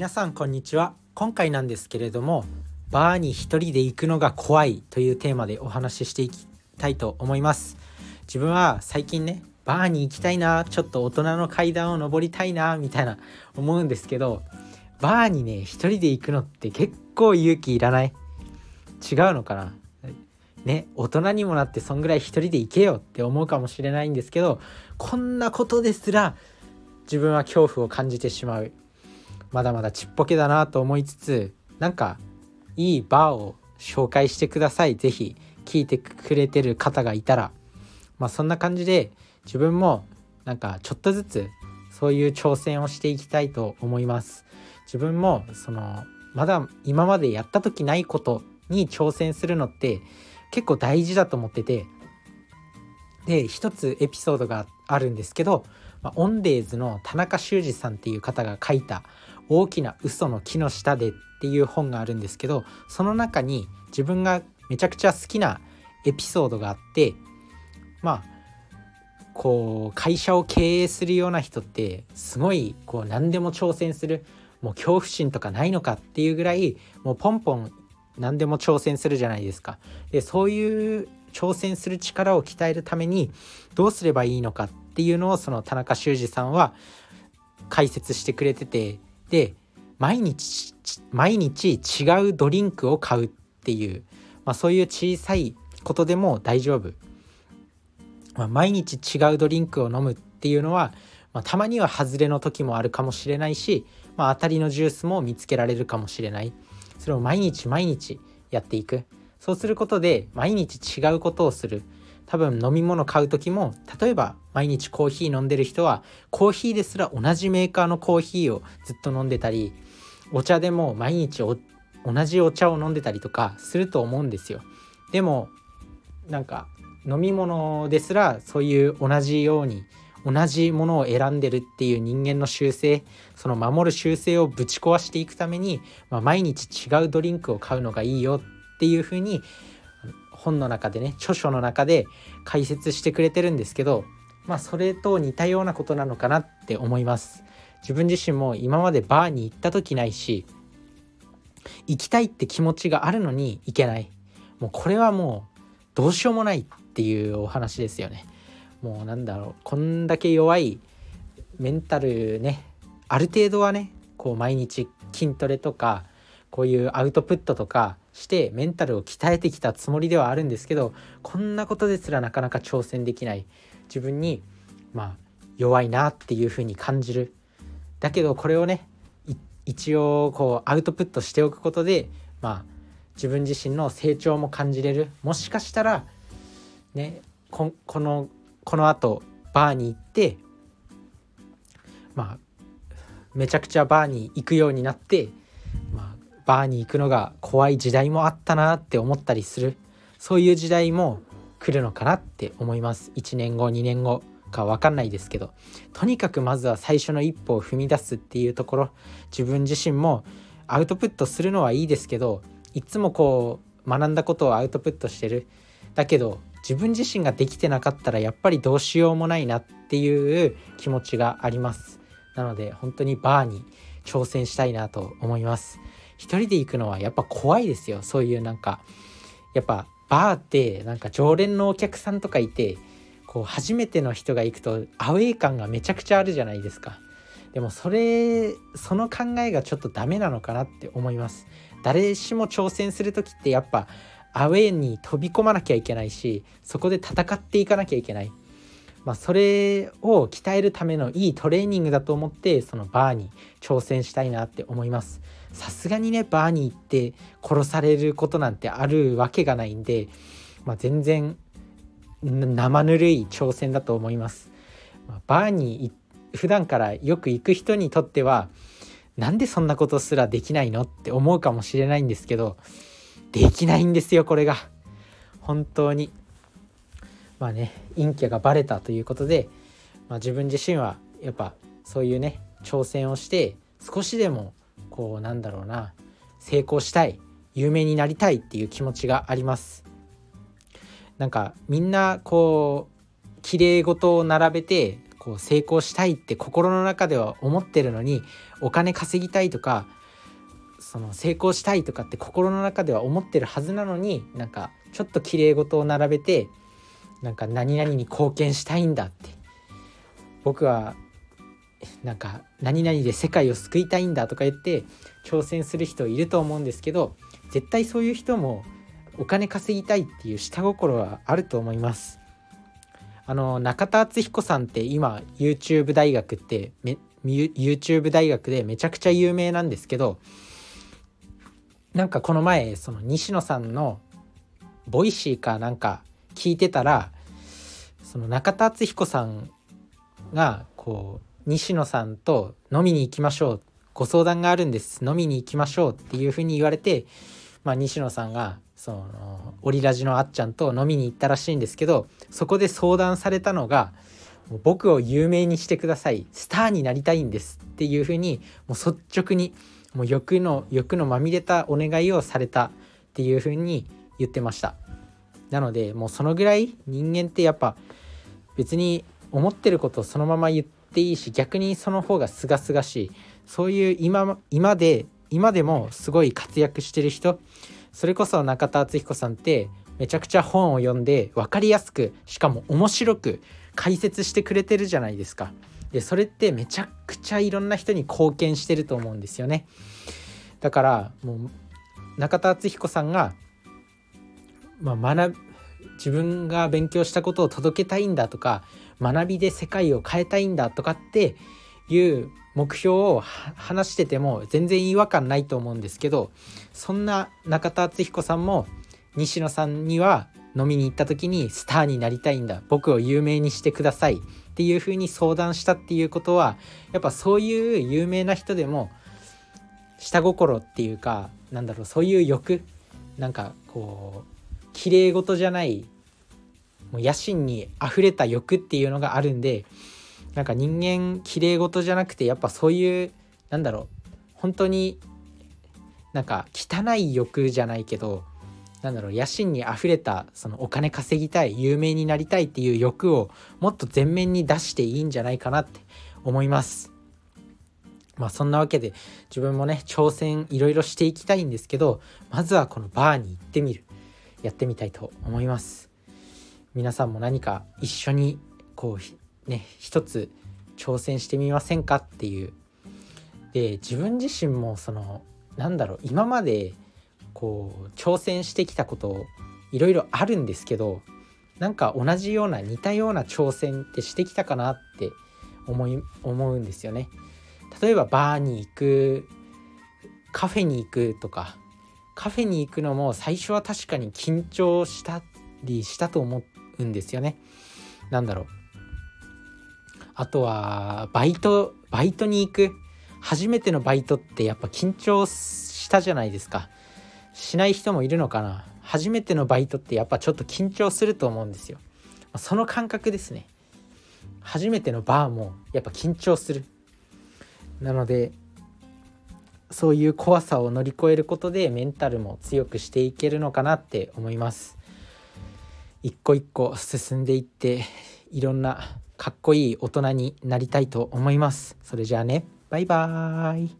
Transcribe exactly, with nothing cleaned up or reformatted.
皆さんこんにちは。今回なんですけれども、バーに一人で行くのが怖いというテーマでお話ししていきたいと思います。自分は最近ね、バーに行きたいな、ちょっと大人の階段を登りたいなみたいな思うんですけど、バーにね一人で行くのって結構勇気いらない？違うのかなね、大人にもなってそんぐらい一人で行けよって思うかもしれないんですけど、こんなことですら自分は恐怖を感じてしまう。まだまだちっぽけだなと思いつつ、なんかいいバーを紹介してください。ぜひ聞いてくれてる方がいたら、まあそんな感じで自分もなんかちょっとずつそういう挑戦をしていきたいと思います。自分もそのまだ今までやった時ないことに挑戦するのって結構大事だと思ってて、で一つエピソードがあるんですけど、まあ、オンデーズの田中修二さんっていう方が書いた大きな嘘の木の下でっていう本があるんですけど、その中に自分がめちゃくちゃ好きなエピソードがあって、まあこう会社を経営するような人ってすごいこう何でも挑戦する、もう恐怖心とかないのかっていうぐらいもうポンポン何でも挑戦するじゃないですか。でそういう挑戦する力を鍛えるためにどうすればいいのかっていうのをその田中修二さんは解説してくれてて、で毎日毎日違うドリンクを買うっていう、まあ、そういう小さいことでも大丈夫、まあ、毎日違うドリンクを飲むっていうのは、まあ、たまには外れの時もあるかもしれないし、まあ、当たりのジュースも見つけられるかもしれない。それを毎日毎日やっていく。そうすることで毎日違うことをする。多分飲み物買う時も、例えば毎日コーヒー飲んでる人はコーヒーですら同じメーカーのコーヒーをずっと飲んでたり、お茶でも毎日お同じお茶を飲んでたりとかすると思うんですよ。でもなんか飲み物ですらそういう同じように同じものを選んでるっていう人間の習性、その守る習性をぶち壊していくために、まあ、毎日違うドリンクを買うのがいいよっていうふうに本の中でね、著書の中で解説してくれてるんですけど、まあそれと似たようなことなのかなって思います。自分自身も今までバーに行った時ないし、行きたいって気持ちがあるのに行けない、もうこれはもうどうしようもないっていうお話ですよね。もうなんだろう、こんだけ弱いメンタルね、ある程度はねこう毎日筋トレとかこういうアウトプットとかしてメンタルを鍛えてきたつもりではあるんですけど、こんなことですらなかなか挑戦できない自分に、まあ弱いなっていうふうに感じる。だけどこれをね一応こうアウトプットしておくことで、まあ自分自身の成長も感じれる。もしかしたらね、こ、このこの後バーに行って、まあ、めちゃくちゃバーに行くようになって、まあ、バーに行くのが怖い時代もあったなって思ったりする。そういう時代も来るのかなって思います。いちねんごにねんごか分かんないですけど、とにかくまずは最初の一歩を踏み出すっていうところ。自分自身もアウトプットするのはいいですけど、いつもこう学んだことをアウトプットしてる。だけど自分自身ができてなかったらやっぱりどうしようもないなっていう気持ちがあります。なので本当にバーに挑戦したいなと思います。一人で行くのはやっぱ怖いですよ。そういうなんかやっぱバーってなんか常連のお客さんとかいて、こう初めての人が行くとアウェー感がめちゃくちゃあるじゃないですか。でもそれその考えがちょっとダメなのかなって思います。誰しも挑戦する時ってやっぱアウェーに飛び込まなきゃいけないし、そこで戦っていかなきゃいけない、まあ、それを鍛えるためのいいトレーニングだと思って、そのバーに挑戦したいなって思います。さすがにねバーに行って殺されることなんてあるわけがないんで、まあ、全然生ぬるい挑戦だと思います。バーに普段からよく行く人にとっては、なんでそんなことすらできないのって思うかもしれないんですけど、できないんですよこれが。本当にまあね、陰キャがバレたということで、まあ、自分自身はやっぱそういうね挑戦をして少しでもこうなんだろうな、成功したい、有名になりたいっていう気持ちがあります。なんかみんなこう綺麗事を並べてこう成功したいって心の中では思ってるのに、お金稼ぎたいとかその成功したいとかって心の中では思ってるはずなのに、なんかちょっと綺麗事を並べてなんか何々に貢献したいんだって、僕はなんか何々で世界を救いたいんだとか言って挑戦する人いると思うんですけど、絶対そういう人もお金稼ぎたいっていう下心はあると思います。あの中田敦彦さんって今 YouTube 大学ってめ YouTube 大学でめちゃくちゃ有名なんですけど、なんかこの前その西野さんのボイシーかなんか聞いてたら、その中田敦彦さんがこう西野さんと飲みに行きましょう、ご相談があるんです、飲みに行きましょうっていうふうに言われて、まあ、西野さんがそのオリラジのあっちゃんと飲みに行ったらしいんですけど、そこで相談されたのが、僕を有名にしてください、スターになりたいんですっていうふうに、もう率直にもう欲の欲のまみれたお願いをされたっていうふうに言ってました。なのでもうそのぐらい人間ってやっぱ別に思ってることをそのまま言っていいし、逆にその方がすがすがしい、そういう 今, 今で今でもすごい活躍してる人、それこそ中田敦彦さんってめちゃくちゃ本を読んで分かりやすく、しかも面白く解説してくれてるじゃないですか。でそれってめちゃくちゃいろんな人に貢献してると思うんですよね。だからもう中田敦彦さんが、まあ、学自分が勉強したことを届けたいんだとか、学びで世界を変えたいんだとかっていう目標を話してても全然違和感ないと思うんですけど、そんな中田敦彦さんも西野さんには飲みに行った時にスターになりたいんだ、僕を有名にしてくださいっていう風に相談したっていうことは、やっぱそういう有名な人でも下心っていうか、なんだろう、そういう欲、なんかこう綺麗事じゃない、もう野心にあふれた欲っていうのがあるんで、なんか人間綺麗事じゃなくて、やっぱそういう、なんだろう、本当になんか汚い欲じゃないけど、なんだろう、野心にあふれた、そのお金稼ぎたい、有名になりたいっていう欲をもっと前面に出していいんじゃないかなって思います。まあそんなわけで自分もね、挑戦いろいろしていきたいんですけど、まずはこのバーに行ってみる、やってみたいと思います。皆さんも何か一緒にこうね、一つ挑戦してみませんかっていう。で自分自身もその、なんだろう、今までこう挑戦してきたこといろいろあるんですけど、なんか同じような似たような挑戦ってしてきたかなって思い思うんですよね。例えばバーに行く、カフェに行くとか、カフェに行くのも最初は確かに緊張したりしたと思うんですよね。なんだろう、あとはバイトバイトに行く、初めてのバイトってやっぱ緊張したじゃないですか。しない人もいるのかな。初めてのバイトってやっぱちょっと緊張すると思うんですよ。その感覚ですね。初めてのバーもやっぱ緊張する。なのでそういう怖さを乗り越えることでメンタルも強くしていけるのかなって思います。一個一個進んでいって、いろんなかっこいい大人になりたいと思います。それじゃあね、バイバーイ。